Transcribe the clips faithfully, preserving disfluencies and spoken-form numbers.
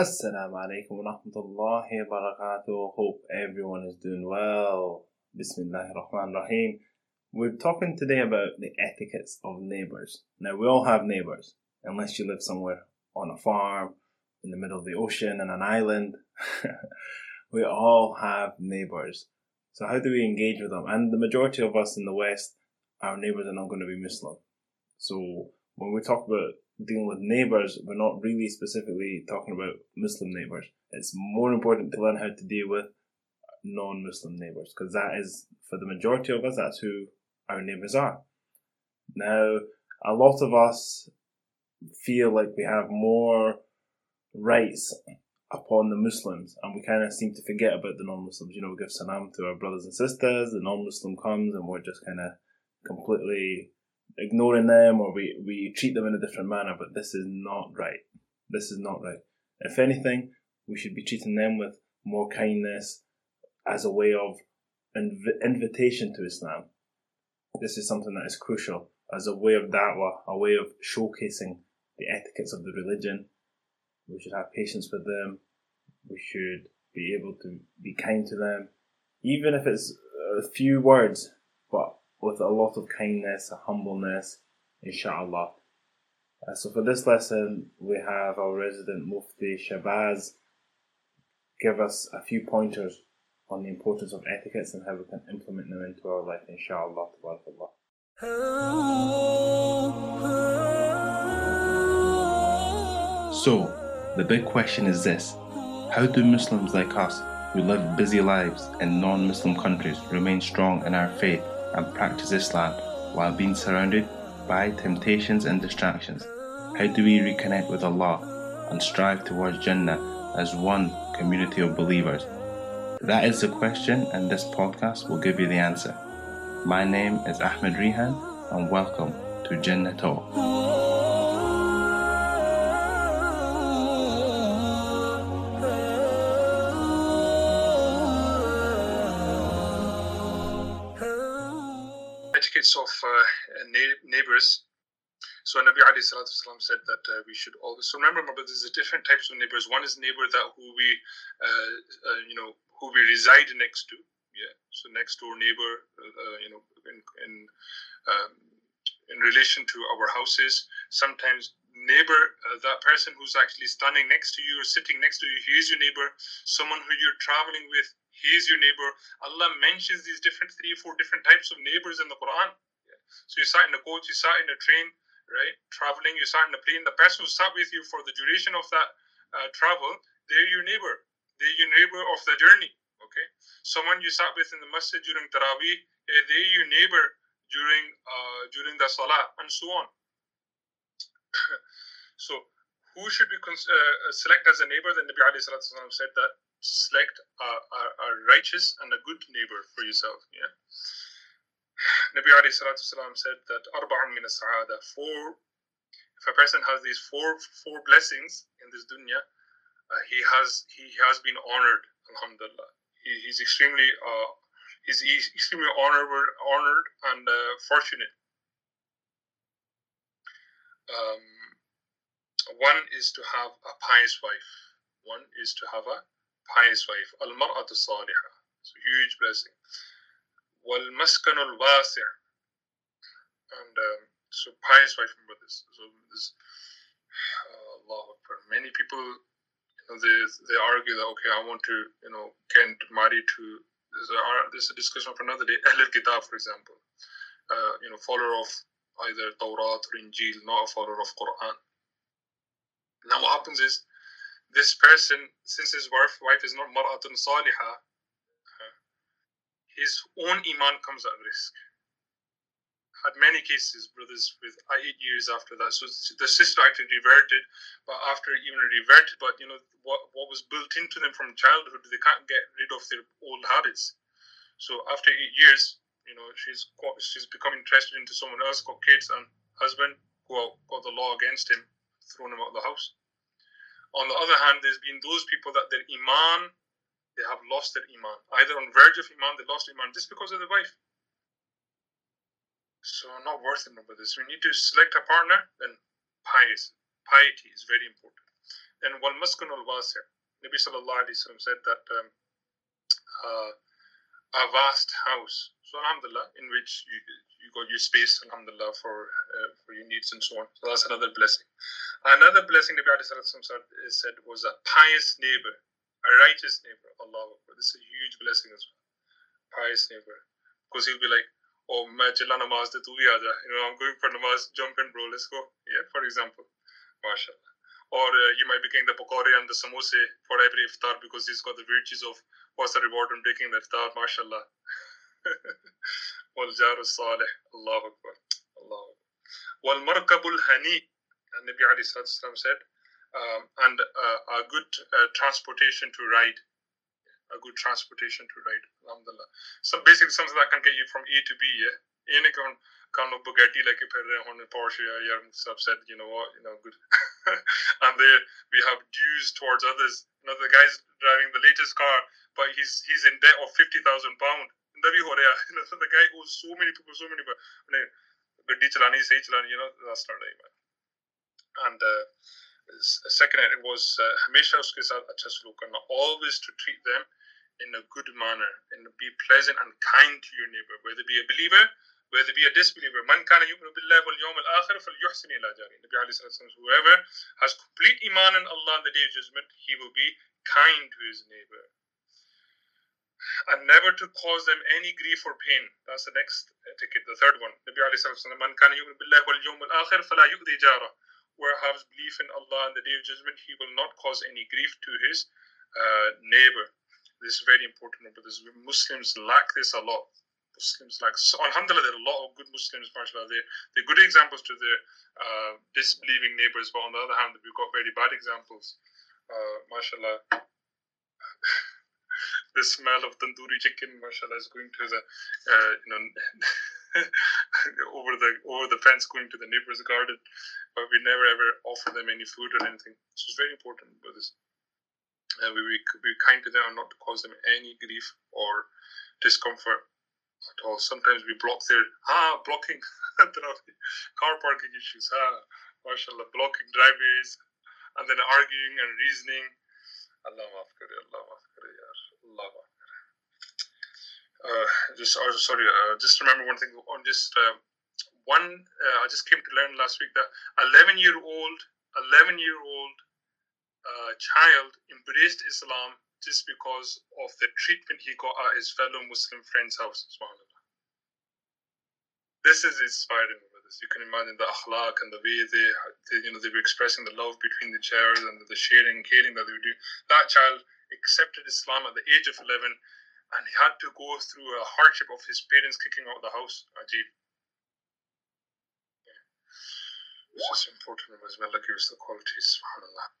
Assalamu alaikum wa rahmatullahi wa barakatuh. Hope everyone is doing well. Bismillahir Rahmanir Rahim. We're talking today about the etiquettes of neighbors. Now, we all have neighbors, unless you live somewhere on a farm, in the middle of the ocean, on an island. We all have neighbors. So how do we engage with them? And the majority of us in the West, our neighbors are not going to be Muslim. So when we talk about dealing with neighbors, we're not really specifically talking about Muslim neighbors. It's more important to learn how to deal with non-Muslim neighbors, because that is, for the majority of us, that's who our neighbors are. Now, a lot of us feel like we have more rights upon the Muslims, and we kind of seem to forget about the non-Muslims. You know, we give salam to our brothers and sisters, the non-Muslim comes, and we're just kind of completely ignoring them, or we, we treat them in a different manner. But this is not right. This is not right. If anything, we should be treating them with more kindness as a way of inv- invitation to Islam. This is something that is crucial as a way of da'wah, a way of showcasing the etiquettes of the religion. We should have patience with them. We should be able to be kind to them, even if it's a few words, but with a lot of kindness, a humbleness, inshallah. Uh, so for this lesson, we have our resident Mufti Shabazz give us a few pointers on the importance of etiquettes and how we can implement them into our life, inshallah. So, the big question is this: how do Muslims like us, who live busy lives in non-Muslim countries, remain strong in our faith and practice Islam while being surrounded by temptations and distractions? How do we reconnect with Allah and strive towards Jannah as one community of believers? That is the question, and this podcast will give you the answer. My name is Ahmed Rehan, and welcome to Jannah Talk. Of uh, neighbors. So Nabi alayhi salatu wasalam said that uh, we should always remember, but there's a different types of neighbors. One is neighbor that who we uh, uh, you know who we reside next to, yeah so next door neighbor, uh, you know in in, um, in relation to our houses. Sometimes neighbor, uh, that person who's actually standing next to you or sitting next to you, he is your neighbor. Someone who you're traveling with, he is your neighbor. Allah mentions these different three or four different types of neighbors in the Quran. Yeah. So you sat in a coach, you sat in a train, right? Traveling, you sat in a plane. The person who sat with you for the duration of that uh, travel, they're your neighbor. They're your neighbor of the journey, okay? Someone you sat with in the masjid during Taraweeh, they're your neighbor during, uh, during the Salah, and so on. So who should we cons- uh, select as a neighbor? Then Nabi alayhi salatu wasalam said that select a, a, a righteous and a good neighbor for yourself. Yeah. Nabi alayhi salatu wasalam said that arba'un min as-sa'ada, four, if a person has these four four blessings in this dunya, uh, he has he has been honored, alhamdulillah. He, he's extremely uh, he's, he's extremely honorable, honored and uh, fortunate. Um, one is to have a pious wife. One is to have a pious wife. Al-mar'atu salihah. It's a huge blessing. Wal-maskanul wasi'. And um, so pious wife, remember this. So this, uh, Allahu Akbar. Many people, you know, they they argue that, okay, I want to, you know, get married to, there's a, there's a discussion for another day. Ahlul Kitab, for example. Uh, you know, follower of either Torah or Injil, not a follower of Quran. Now what happens is, this person, since his wife, wife is not mar'atun salihah, uh, his own iman comes at risk. Had many cases, brothers, with eight years after that. So the sister actually reverted, but after even reverted, but you know what, what was built into them from childhood, they can't get rid of their old habits. So after eight years, you know, she's got, she's become interested into someone else, got kids and husband, who got the law against him, thrown him out of the house. On the other hand, there's been those people that their iman, they have lost their iman. Either on verge of iman, they lost iman just because of the wife. So not worth it, remember this. We need to select a partner, then pious. Piety is very important. And wal maskunul wasi', Nabi sallallahu alayhi wa sallam said that um, uh, a vast house, so alhamdulillah, in which you, you got your space, alhamdulillah, for uh, for your needs and so on. So that's another blessing. Another blessing Nabi alayhi sallallahu alayhi wa sallam said was a pious neighbor, a righteous neighbor. Allahu Akbar. This is a huge blessing as well. Pious neighbor. Because he'll be like, oh, main chilla namaz te tu bhi aaja. You know, I'm going for namaz, jump in, bro, let's go. Yeah, for example. MashaAllah. Or uh, you might be getting the pakore and the samosa for every iftar because he's got the virtues of what's the reward on taking the iftar, mashallah. Wal jaru salih, Allahu Akbar, Allahu Akbar. Wal markabul hani, and Nabi alayhi salatu wasalam said, um, and uh, a good uh, transportation to ride, a good transportation to ride, alhamdulillah. So basically something that can get you from A to B, yeah. Any kind of Bugatti like you on a Porsche, yeah, said, you know what, you know, good. And there we have dues towards others. You know, the guy's driving the latest car, but he's he's in debt of fifty thousand pounds. You know, so the guy owes so many people, so many people. You know, that's not right, man. And uh, second, it was Hamesha uske saath acha suluk karna, always to treat them in a good manner, and be pleasant and kind to your neighbor, whether be a believer, whether be a disbeliever. Man kana yu'minu billahi wal yawmil akhir falyuhsin ila jarihi. Nabi alayhi salatu wasallam, whoever has complete iman in Allah on the day of judgment, he will be kind to his neighbor. And never to cause them any grief or pain. That's the next ticket, the third one. Nabi alayhi salatu wasallam, man kana yu'minu billahi wal yawmil akhir fala yu'dhi jarahu. Whoever has belief in Allah on the day of judgment, he will not cause any grief to his uh, neighbor. This is very important, because Muslims lack this a lot. Muslims lack, so alhamdulillah, there are a lot of good Muslims, mashallah. They're, they're good examples to their uh, disbelieving neighbors, but on the other hand, we've got very bad examples. Uh, mashallah, the smell of tandoori chicken, mashallah, is going to the, uh, you know, over the over the fence, going to the neighbor's garden, but we never ever offer them any food or anything. So it's very important, brothers. Uh, we could be kind to them and not to cause them any grief or discomfort at all. Sometimes we block their ah blocking car parking issues, ah mashallah, blocking driveways and then arguing and reasoning. Allah maaf kare, Allah maaf kare, yaar, Allah maaf kare. Uh, just uh, sorry, uh, just remember one thing on just uh, one. Uh, I just came to learn last week that eleven year old, eleven year old. Uh, child embraced Islam just because of the treatment he got at his fellow Muslim friend's house. This is inspiring, brothers. You can imagine the akhlaq and the way they, they, you know, they were expressing the love between the chairs and the sharing and caring that they were doing. That child accepted Islam at the age of eleven, and he had to go through a hardship of his parents kicking out of the house. Ajib. Yeah. It's just important as well. Allah gives the qualities. Subhanallah.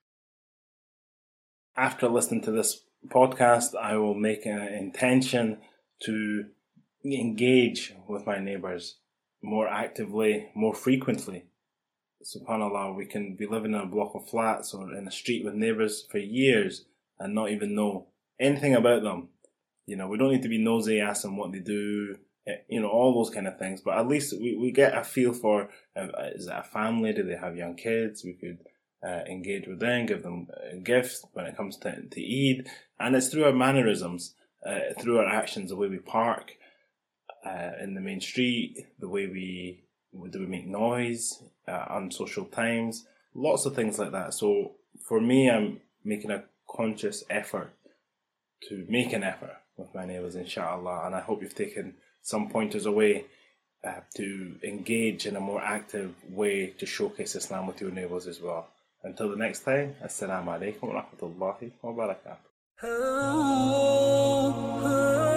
After listening to this podcast, I will make an intention to engage with my neighbors more actively, more frequently. SubhanAllah, we can be living in a block of flats or in a street with neighbors for years and not even know anything about them. You know, we don't need to be nosy, ask them what they do, you know, all those kind of things. But at least we, we get a feel for, uh, is it a family? Do they have young kids? We could... Uh, engage with them, give them uh, gifts when it comes to, to Eid. And it's through our mannerisms, uh, through our actions, the way we park uh, in the main street, the way we, do we make noise, uh, unsocial times, lots of things like that. So for me, I'm making a conscious effort to make an effort with my neighbours, inshallah. And I hope you've taken some pointers away uh, to engage in a more active way to showcase Islam with your neighbours as well. Until the next time, Assalamu alaikum wa rahmatullahi wa barakatuh.